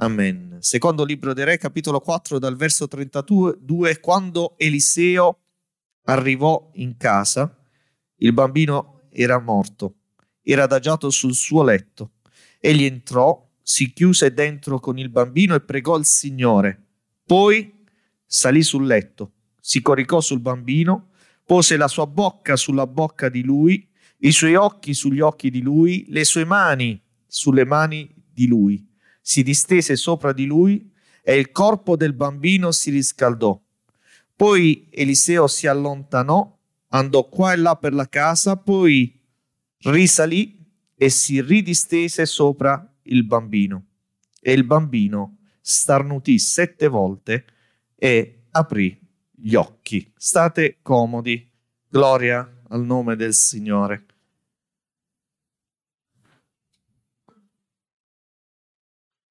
Amen. Secondo libro dei Re, capitolo 4, dal verso 32, quando Eliseo arrivò in casa, il bambino era morto, era adagiato sul suo letto. Egli entrò, si chiuse dentro con il bambino e pregò il Signore. Poi salì sul letto, si coricò sul bambino, pose la sua bocca sulla bocca di lui, i suoi occhi sugli occhi di lui, le sue mani sulle mani di lui. Si distese sopra di lui e il corpo del bambino si riscaldò. Poi Eliseo si allontanò, andò qua e là per la casa, poi risalì e si ridistese sopra il bambino. E il bambino starnutì 7 volte e aprì gli occhi. State comodi. Gloria al nome del Signore.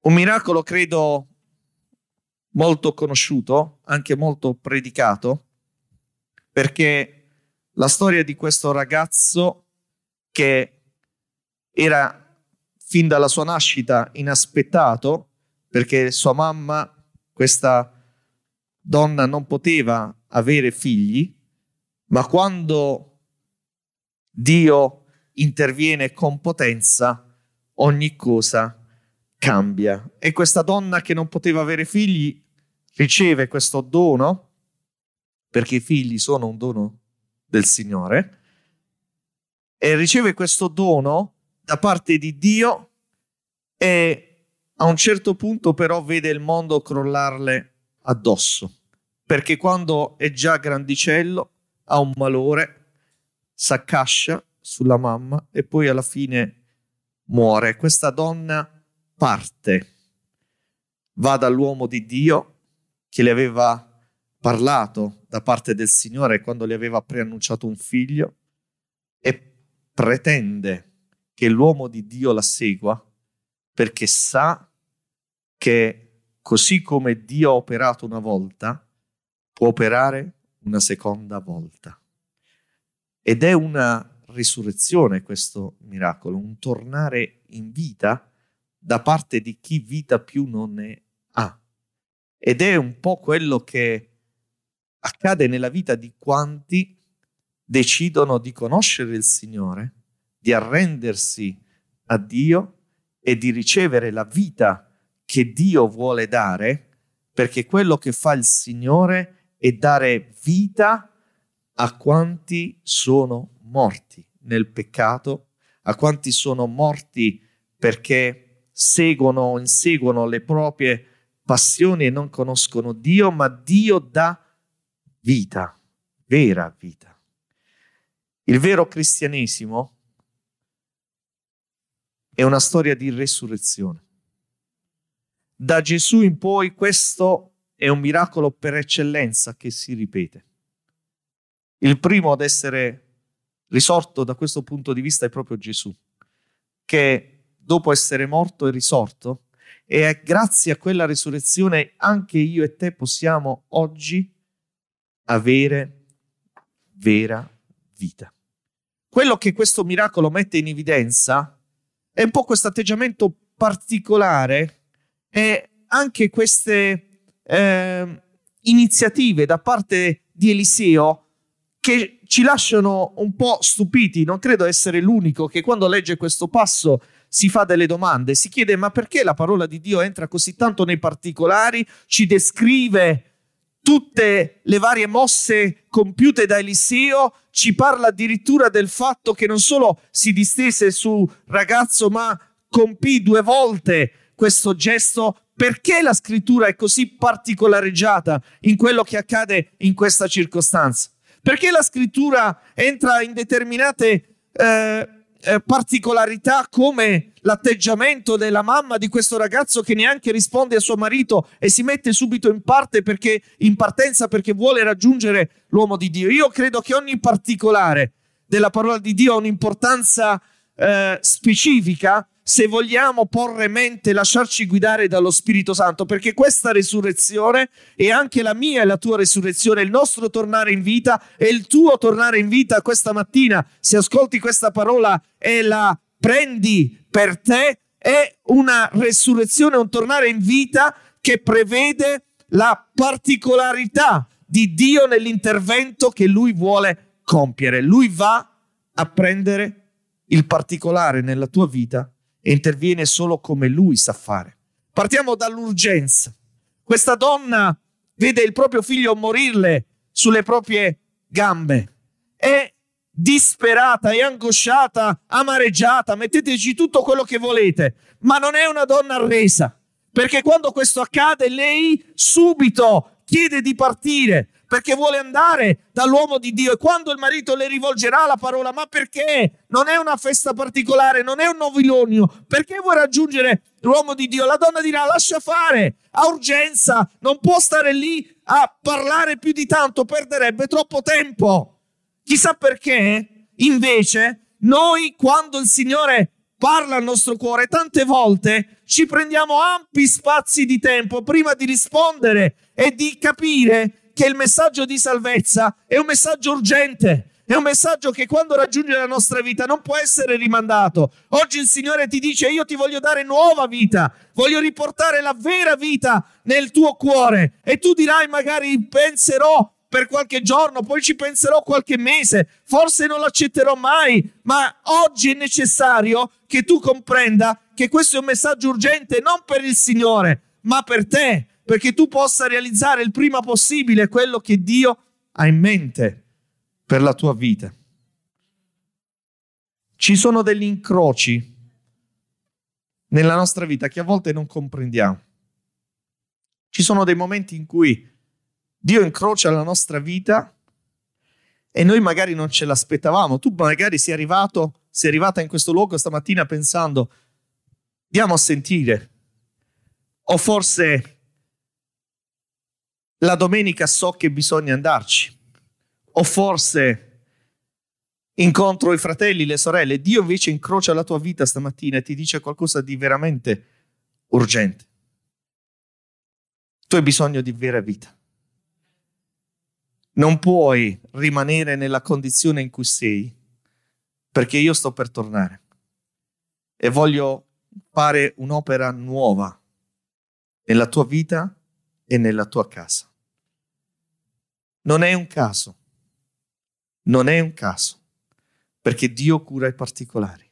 Un miracolo credo molto conosciuto, anche molto predicato, perché la storia di questo ragazzo che era fin dalla sua nascita inaspettato, perché sua mamma, questa donna, non poteva avere figli, ma quando Dio interviene con potenza, ogni cosa cambia. E questa donna che non poteva avere figli riceve questo dono, perché i figli sono un dono del Signore, e riceve questo dono da parte di Dio, e a un certo punto però vede il mondo crollarle addosso, perché quando è già grandicello ha un malore, s'accascia sulla mamma e poi alla fine muore. Questa donna parte, va dall'uomo di Dio che le aveva parlato da parte del Signore quando le aveva preannunciato un figlio, e pretende che l'uomo di Dio la segua, perché sa che così come Dio ha operato una volta, può operare una seconda volta. Ed è una risurrezione questo miracolo, un tornare in vita da parte di chi vita più non ne ha. Ed è un po' quello che accade nella vita di quanti decidono di conoscere il Signore, di arrendersi a Dio e di ricevere la vita che Dio vuole dare, perché quello che fa il Signore è dare vita a quanti sono morti nel peccato, a quanti sono morti perché inseguono le proprie passioni e non conoscono Dio, ma Dio dà vita, vera vita. Il vero cristianesimo è una storia di resurrezione. Da Gesù in poi questo è un miracolo per eccellenza che si ripete. Il primo ad essere risorto da questo punto di vista è proprio Gesù, che dopo essere morto è risorto, e grazie a quella resurrezione anche io e te possiamo oggi avere vera vita. Quello che questo miracolo mette in evidenza è un po' questo atteggiamento particolare e anche queste iniziative da parte di Eliseo che ci lasciano un po' stupiti. Non credo essere l'unico che quando legge questo passo si fa delle domande, si chiede: ma perché la parola di Dio entra così tanto nei particolari, ci descrive tutte le varie mosse compiute da Eliseo, ci parla addirittura del fatto che non solo si distese sul ragazzo, ma compì 2 volte questo gesto? Perché la scrittura è così particolareggiata in quello che accade in questa circostanza? Perché la scrittura entra in determinate particolarità, come l'atteggiamento della mamma di questo ragazzo che neanche risponde a suo marito e si mette subito in partenza perché vuole raggiungere l'uomo di Dio? Io credo che ogni particolare della parola di Dio ha un'importanza specifica, se vogliamo porre mente, lasciarci guidare dallo Spirito Santo, perché questa resurrezione è anche la mia e la tua resurrezione, il nostro tornare in vita e il tuo tornare in vita questa mattina. Se ascolti questa parola e la prendi per te, è una resurrezione, un tornare in vita che prevede la particolarità di Dio nell'intervento che Lui vuole compiere. Lui va a prendere il particolare nella tua vita e interviene solo come Lui sa fare. Partiamo dall'urgenza. Questa donna vede il proprio figlio morirle sulle proprie gambe. È disperata, è angosciata, amareggiata, metteteci tutto quello che volete, ma non è una donna arresa, perché quando questo accade lei subito chiede di partire, perché vuole andare dall'uomo di Dio. E quando il marito le rivolgerà la parola, ma perché? Non è una festa particolare, non è un novilonio, perché vuoi raggiungere l'uomo di Dio? La donna dirà: lascia fare, ha urgenza, non può stare lì a parlare più di tanto, perderebbe troppo tempo. Chissà perché, invece, noi quando il Signore parla al nostro cuore, tante volte ci prendiamo ampi spazi di tempo prima di rispondere e di capire che il messaggio di salvezza è un messaggio urgente, è un messaggio che quando raggiunge la nostra vita non può essere rimandato. Oggi il Signore ti dice: io ti voglio dare nuova vita, voglio riportare la vera vita nel tuo cuore. E tu dirai magari: penserò per qualche giorno, poi ci penserò qualche mese, forse non l'accetterò mai, ma oggi è necessario che tu comprenda che questo è un messaggio urgente non per il Signore, ma per te, perché tu possa realizzare il prima possibile quello che Dio ha in mente per la tua vita. Ci sono degli incroci nella nostra vita che a volte non comprendiamo. Ci sono dei momenti in cui Dio incrocia la nostra vita e noi magari non ce l'aspettavamo. Tu magari sei arrivata in questo luogo stamattina pensando: andiamo a sentire, o forse la domenica so che bisogna andarci, o forse incontro i fratelli, le sorelle. Dio invece incrocia la tua vita stamattina e ti dice qualcosa di veramente urgente. Tu hai bisogno di vera vita. Non puoi rimanere nella condizione in cui sei, perché io sto per tornare e voglio fare un'opera nuova nella tua vita e nella tua casa. Non è un caso, perché Dio cura i particolari.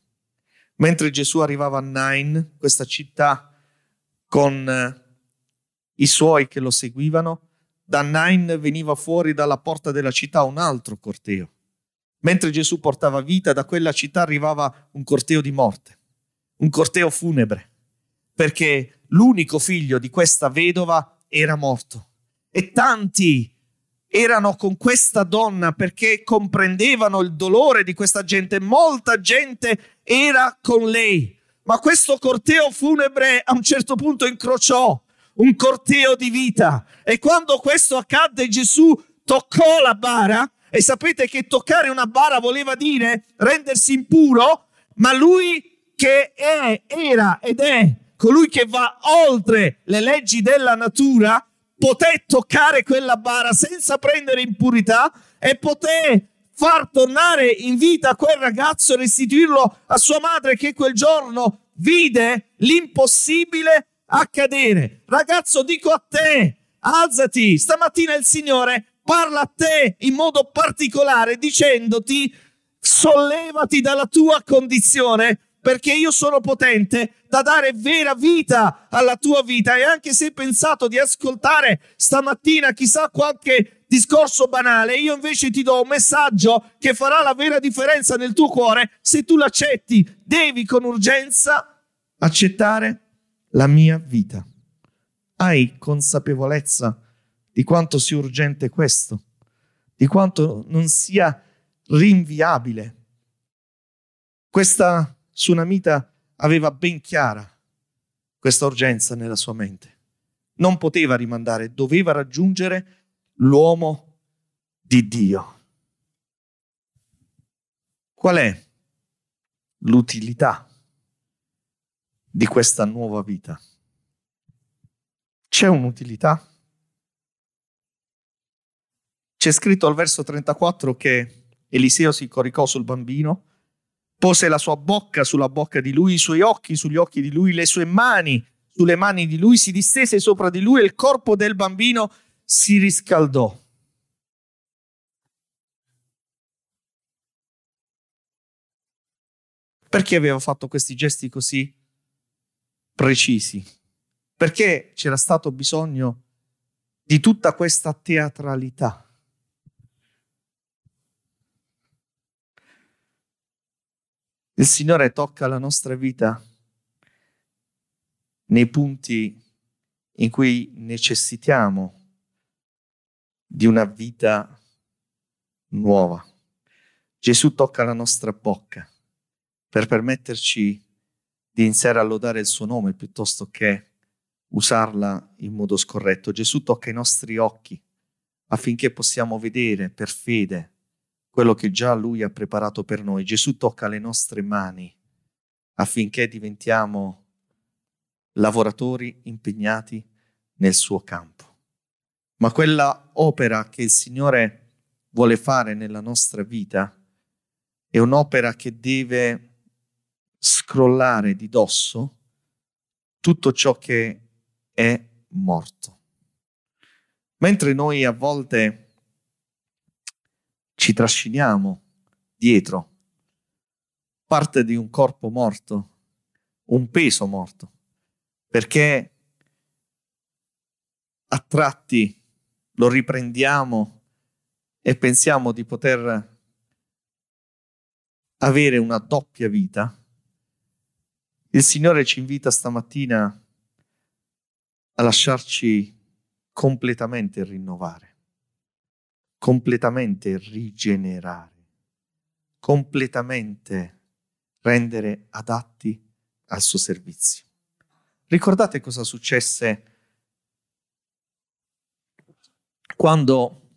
Mentre Gesù arrivava a Nain, questa città, con i suoi che lo seguivano, da Nain veniva fuori dalla porta della città un altro corteo. Mentre Gesù portava vita, da quella città arrivava un corteo di morte, un corteo funebre, perché l'unico figlio di questa vedova era morto, e tanti erano con questa donna perché comprendevano il dolore di questa gente. Molta gente era con lei, ma questo corteo funebre a un certo punto incrociò un corteo di vita, e quando questo accadde Gesù toccò la bara, e sapete che toccare una bara voleva dire rendersi impuro, ma lui che era ed è colui che va oltre le leggi della natura, poté toccare quella bara senza prendere impurità e poté far tornare in vita quel ragazzo e restituirlo a sua madre, che quel giorno vide l'impossibile accadere. Ragazzo, dico a te: alzati, stamattina il Signore parla a te in modo particolare dicendoti: sollevati dalla tua condizione, perché io sono potente da dare vera vita alla tua vita. E anche se hai pensato di ascoltare stamattina chissà qualche discorso banale, io invece ti do un messaggio che farà la vera differenza nel tuo cuore se tu l'accetti. Devi con urgenza accettare la mia vita. Hai consapevolezza di quanto sia urgente questo, di quanto non sia rinviabile? Questa Sunamita aveva ben chiara questa urgenza nella sua mente. Non poteva rimandare, doveva raggiungere l'uomo di Dio. Qual è l'utilità di questa nuova vita? C'è un'utilità? C'è scritto al verso 34 che Eliseo si coricò sul bambino pose la sua bocca sulla bocca di lui, i suoi occhi sugli occhi di lui, le sue mani sulle mani di lui, si distese sopra di lui e il corpo del bambino si riscaldò. Perché aveva fatto questi gesti così precisi? Perché c'era stato bisogno di tutta questa teatralità? Il Signore tocca la nostra vita nei punti in cui necessitiamo di una vita nuova. Gesù tocca la nostra bocca per permetterci di iniziare a lodare il suo nome piuttosto che usarla in modo scorretto. Gesù tocca i nostri occhi affinché possiamo vedere per fede quello che già Lui ha preparato per noi. Gesù tocca le nostre mani affinché diventiamo lavoratori impegnati nel suo campo. Ma quella opera che il Signore vuole fare nella nostra vita è un'opera che deve scrollare di dosso tutto ciò che è morto. Mentre noi a volte ci trasciniamo dietro parte di un corpo morto, un peso morto, perché a tratti lo riprendiamo e pensiamo di poter avere una doppia vita, il Signore ci invita stamattina a lasciarci completamente rinnovare, completamente rigenerare, completamente rendere adatti al suo servizio. Ricordate cosa successe quando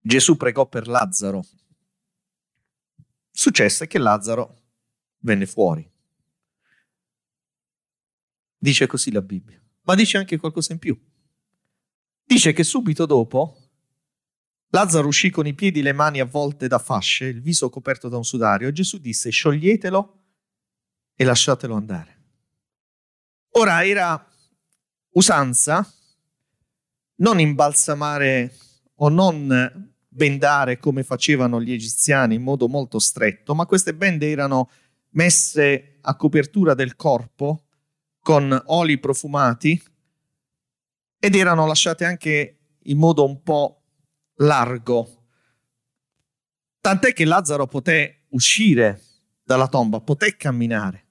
Gesù pregò per Lazzaro? Successe che Lazzaro venne fuori. Dice così la Bibbia, ma dice anche qualcosa in più. Dice che subito dopo Lazzaro uscì con i piedi e le mani avvolte da fasce, il viso coperto da un sudario, e Gesù disse: scioglietelo e lasciatelo andare. Ora era usanza non imbalsamare o non bendare come facevano gli egiziani in modo molto stretto, ma queste bende erano messe a copertura del corpo con oli profumati ed erano lasciate anche in modo un po' largo. Tant'è che Lazzaro poté uscire dalla tomba, poté camminare.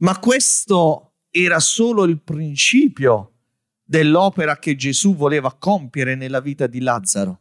Ma questo era solo il principio dell'opera che Gesù voleva compiere nella vita di Lazzaro,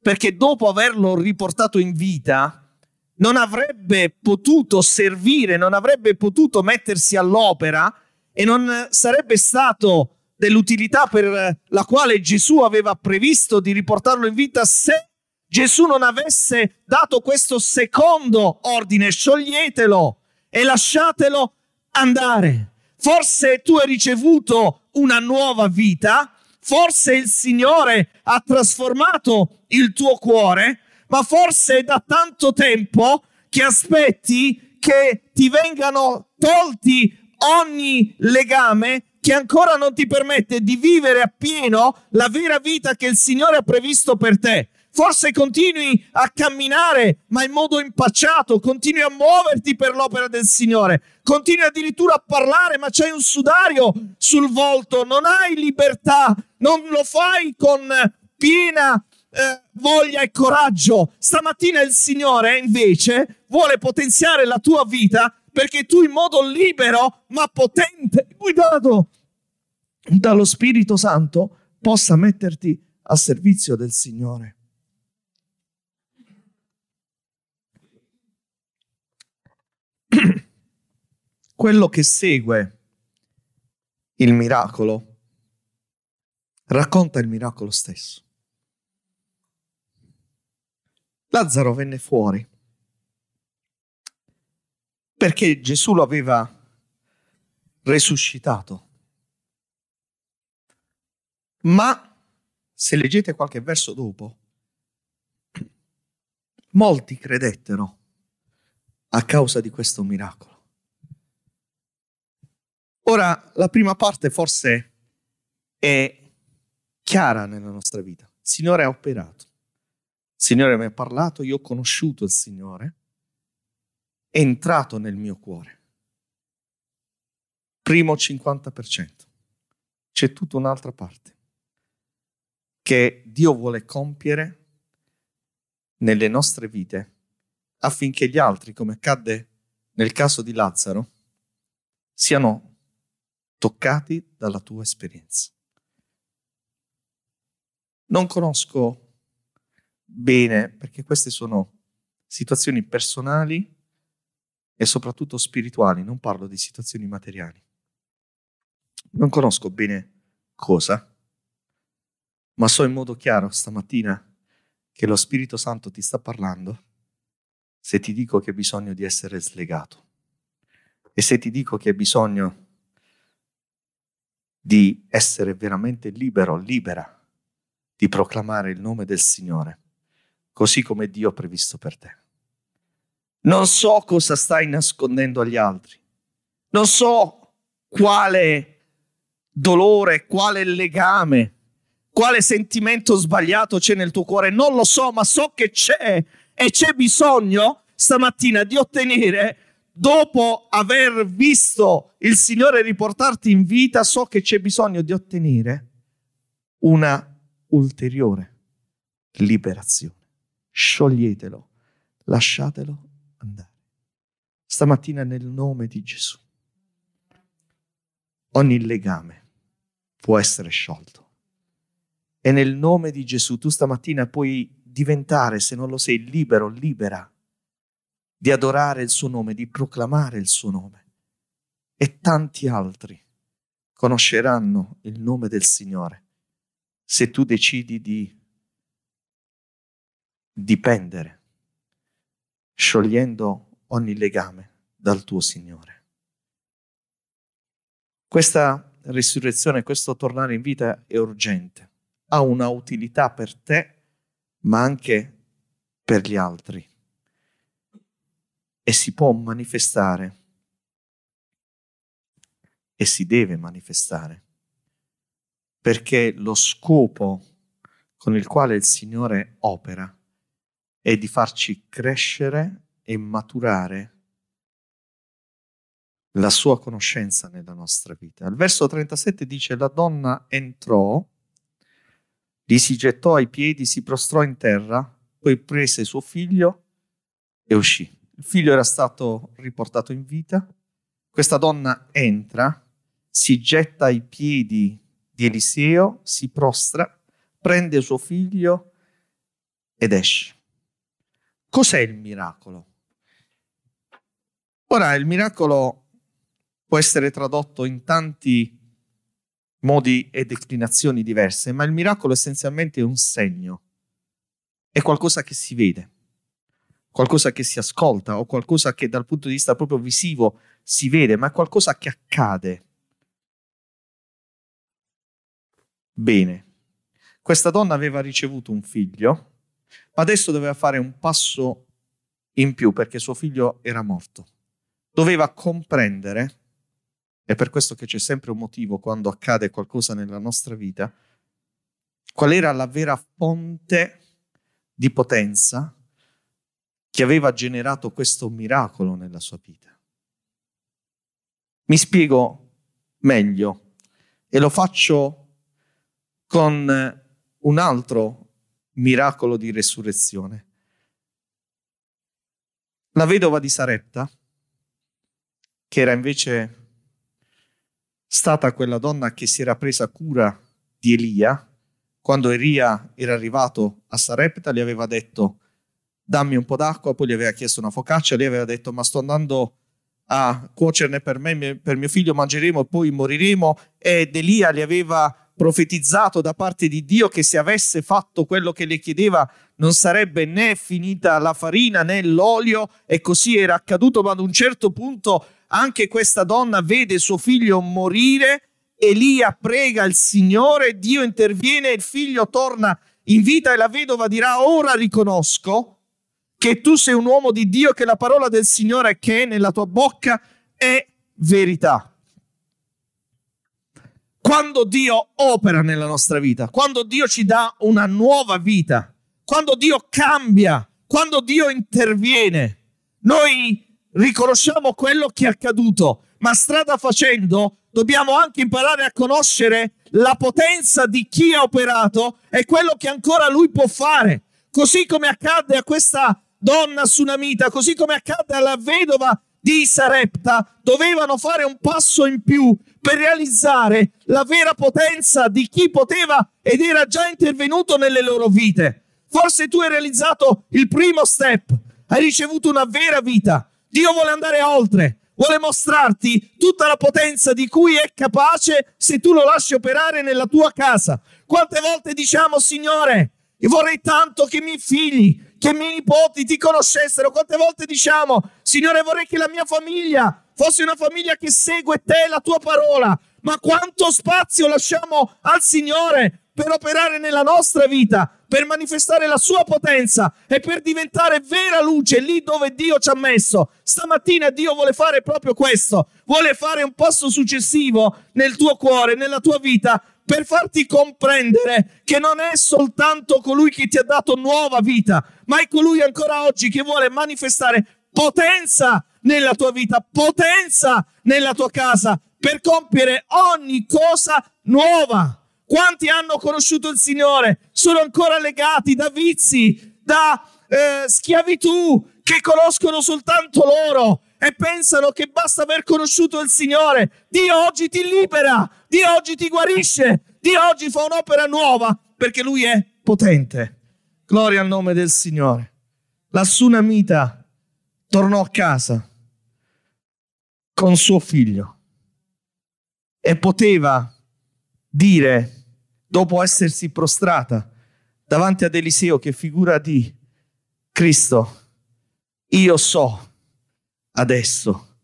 perché dopo averlo riportato in vita non avrebbe potuto servire, non avrebbe potuto mettersi all'opera e non sarebbe stato dell'utilità per la quale Gesù aveva previsto di riportarlo in vita se Gesù non avesse dato questo secondo ordine: scioglietelo e lasciatelo andare. Forse tu hai ricevuto una nuova vita, forse il Signore ha trasformato il tuo cuore, ma forse è da tanto tempo che aspetti che ti vengano tolti ogni legame che ancora non ti permette di vivere appieno la vera vita che il Signore ha previsto per te. Forse continui a camminare, ma in modo impacciato, continui a muoverti per l'opera del Signore, continui addirittura a parlare, ma c'hai un sudario sul volto, non hai libertà, non lo fai con piena voglia e coraggio. Stamattina il Signore invece vuole potenziare la tua vita perché tu in modo libero, ma potente, guidato dallo Spirito Santo, possa metterti al servizio del Signore. Quello che segue il miracolo racconta il miracolo stesso. Lazzaro venne fuori perché Gesù lo aveva resuscitato. Ma se leggete qualche verso dopo, molti credettero a causa di questo miracolo. Ora, la prima parte forse è chiara nella nostra vita. Il Signore ha operato. Il Signore mi ha parlato, io ho conosciuto il Signore, è entrato nel mio cuore. Primo 50%. C'è tutta un'altra parte che Dio vuole compiere nelle nostre vite affinché gli altri, come accadde nel caso di Lazzaro, siano toccati dalla tua esperienza. Non conosco bene, perché queste sono situazioni personali e soprattutto spirituali, non parlo di situazioni materiali. Non conosco bene cosa, ma so in modo chiaro stamattina che lo Spirito Santo ti sta parlando se ti dico che hai bisogno di essere slegato. E se ti dico che hai bisogno di essere veramente libero, libera, di proclamare il nome del Signore, così come Dio ha previsto per te. Non so cosa stai nascondendo agli altri. Non so quale dolore, quale legame, quale sentimento sbagliato c'è nel tuo cuore. Non lo so, ma so che c'è e c'è bisogno stamattina di ottenere, dopo aver visto il Signore riportarti in vita, so che c'è bisogno di ottenere una ulteriore liberazione. Scioglietelo, lasciatelo andare. Stamattina nel nome di Gesù ogni legame può essere sciolto. E nel nome di Gesù tu stamattina puoi diventare, se non lo sei, libero, libera di adorare il suo nome, di proclamare il suo nome. E tanti altri conosceranno il nome del Signore se tu decidi di dipendere, sciogliendo ogni legame dal tuo Signore. Questa risurrezione, questo tornare in vita è urgente, ha una utilità per te, ma anche per gli altri. E si può manifestare e si deve manifestare, perché lo scopo con il quale il Signore opera è di farci crescere e maturare la sua conoscenza nella nostra vita. Il verso 37 dice: la donna entrò, gli si gettò ai piedi, si prostrò in terra, poi prese suo figlio e uscì. Il figlio era stato riportato in vita. Questa donna entra, si getta ai piedi di Eliseo, si prostra, prende suo figlio ed esce. Cos'è il miracolo? Ora, il miracolo può essere tradotto in tanti modi e declinazioni diverse, ma il miracolo essenzialmente è un segno. È qualcosa che si vede, qualcosa che si ascolta o qualcosa che dal punto di vista proprio visivo si vede, ma è qualcosa che accade. Bene, questa donna aveva ricevuto un figlio, ma adesso doveva fare un passo in più perché suo figlio era morto. Doveva comprendere, è per questo che c'è sempre un motivo quando accade qualcosa nella nostra vita, qual era la vera fonte di potenza che aveva generato questo miracolo nella sua vita. Mi spiego meglio e lo faccio con un altro miracolo di resurrezione. La vedova di Sarepta, che era invece stata quella donna che si era presa cura di Elia, quando Elia era arrivato a Sarepta gli aveva detto: dammi un po' d'acqua, poi gli aveva chiesto una focaccia, gli aveva detto: ma sto andando a cuocerne per me, per mio figlio, mangeremo e poi moriremo. Ed Elia gli aveva profetizzato da parte di Dio che se avesse fatto quello che le chiedeva non sarebbe né finita la farina né l'olio, e così era accaduto. Ma ad un certo punto anche questa donna vede suo figlio morire, Elia prega il Signore, Dio interviene, il figlio torna in vita e la vedova dirà: ora riconosco che tu sei un uomo di Dio, che la parola del Signore che è nella tua bocca è verità. Quando Dio opera nella nostra vita, quando Dio ci dà una nuova vita, quando Dio cambia, quando Dio interviene, noi riconosciamo quello che è accaduto, ma strada facendo dobbiamo anche imparare a conoscere la potenza di chi ha operato e quello che ancora lui può fare. Così come accadde a questa donna Sunamita, così come accadde alla vedova di Sarepta, dovevano fare un passo in più per realizzare la vera potenza di chi poteva ed era già intervenuto nelle loro vite. Forse tu hai realizzato il primo step, hai ricevuto una vera vita. Dio vuole andare oltre, vuole mostrarti tutta la potenza di cui è capace se tu lo lasci operare nella tua casa. Quante volte diciamo: Signore, io vorrei tanto che i miei figli, che i miei nipoti ti conoscessero. Quante volte diciamo: Signore, vorrei che la mia famiglia fosse una famiglia che segue te, la tua parola. Ma quanto spazio lasciamo al Signore per operare nella nostra vita, per manifestare la sua potenza e per diventare vera luce lì dove Dio ci ha messo. Stamattina Dio vuole fare proprio questo, vuole fare un passo successivo nel tuo cuore, nella tua vita, per farti comprendere che non è soltanto colui che ti ha dato nuova vita, ma è colui ancora oggi che vuole manifestare potenza nella tua vita, potenza nella tua casa, per compiere ogni cosa nuova. Quanti hanno conosciuto il Signore sono ancora legati da vizi, da schiavitù che conoscono soltanto loro e pensano che basta aver conosciuto il Signore. Dio oggi ti libera, Dio oggi ti guarisce, Dio oggi fa un'opera nuova perché Lui è potente. Gloria al nome del Signore. La Sunamita tornò a casa con suo figlio e poteva dire, dopo essersi prostrata davanti ad Eliseo, che figura di Cristo, io so adesso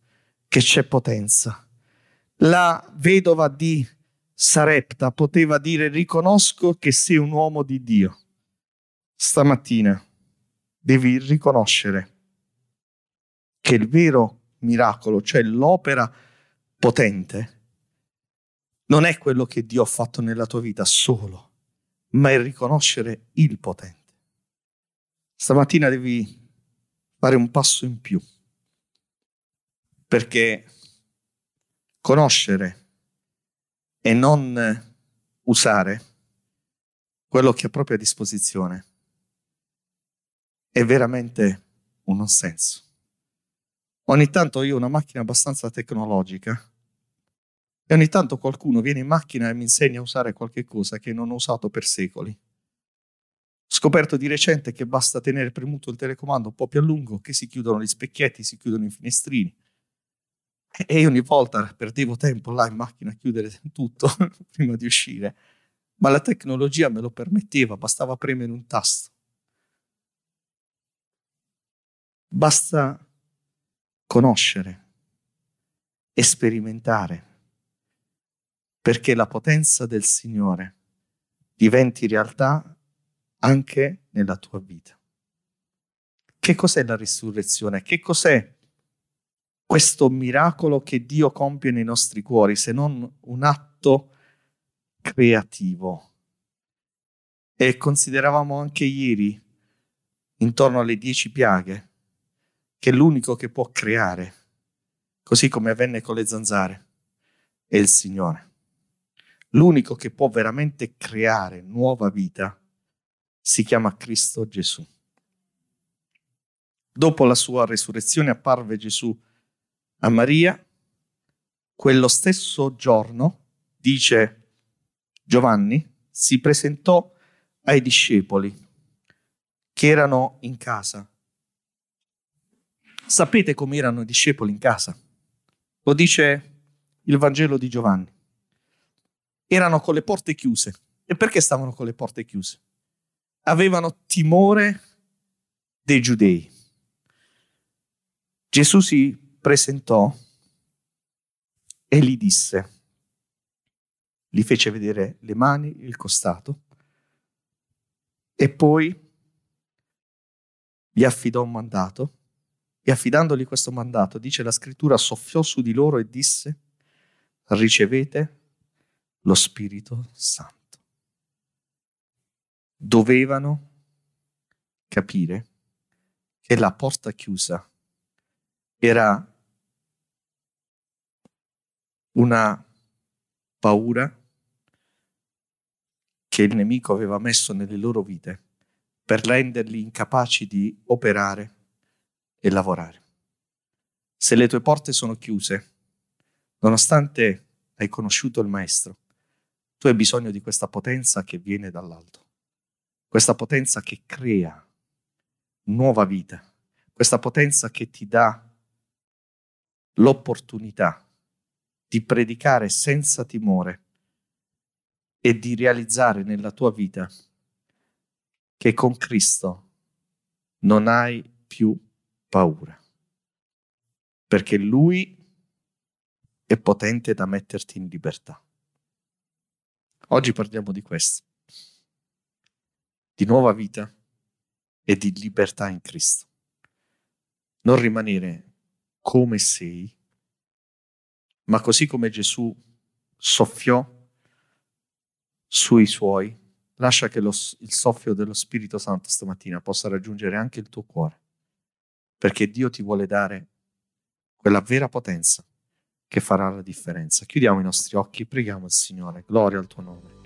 che c'è potenza. La vedova di Sarepta poteva dire: riconosco che sei un uomo di Dio. Stamattina devi riconoscere che il vero miracolo, cioè l'opera potente, non è quello che Dio ha fatto nella tua vita solo, ma è riconoscere il potente. Stamattina devi fare un passo in più, perché conoscere e non usare quello che è a propria disposizione è veramente un non senso. Ogni tanto io ho una macchina abbastanza tecnologica, e ogni tanto qualcuno viene in macchina e mi insegna a usare qualche cosa che non ho usato per secoli. Ho scoperto di recente che basta tenere premuto il telecomando un po' più a lungo, che si chiudono gli specchietti, si chiudono i finestrini. E io ogni volta perdevo tempo là in macchina a chiudere tutto prima di uscire. Ma la tecnologia me lo permetteva, bastava premere un tasto. Basta conoscere, sperimentare, perché la potenza del Signore diventi realtà anche nella tua vita. Che cos'è la risurrezione? Che cos'è questo miracolo che Dio compie nei nostri cuori, se non un atto creativo? E consideravamo anche ieri, intorno alle 10 piaghe, che l'unico che può creare, così come avvenne con le zanzare, è il Signore. L'unico che può veramente creare nuova vita si chiama Cristo Gesù. Dopo la sua resurrezione apparve Gesù a Maria. Quello stesso giorno, dice Giovanni, si presentò ai discepoli che erano in casa. Sapete come erano i discepoli in casa? Lo dice il Vangelo di Giovanni. Erano con le porte chiuse. E perché stavano con le porte chiuse? Avevano timore dei giudei. Gesù si presentò e gli disse, gli fece vedere le mani, il costato, e poi gli affidò un mandato e affidandogli questo mandato, dice la scrittura, soffiò su di loro e disse: ricevete lo Spirito Santo. Dovevano capire che la porta chiusa era una paura che il nemico aveva messo nelle loro vite per renderli incapaci di operare e lavorare. Se le tue porte sono chiuse, nonostante hai conosciuto il Maestro, tu hai bisogno di questa potenza che viene dall'alto, questa potenza che crea nuova vita, questa potenza che ti dà l'opportunità di predicare senza timore e di realizzare nella tua vita che con Cristo non hai più paura, perché Lui è potente da metterti in libertà. Oggi parliamo di questo, di nuova vita e di libertà in Cristo. Non rimanere come sei, ma così come Gesù soffiò sui Suoi, lascia che il soffio dello Spirito Santo stamattina possa raggiungere anche il tuo cuore, perché Dio ti vuole dare quella vera potenza che farà la differenza. Chiudiamo i nostri occhi, preghiamo il Signore. Gloria al tuo nome.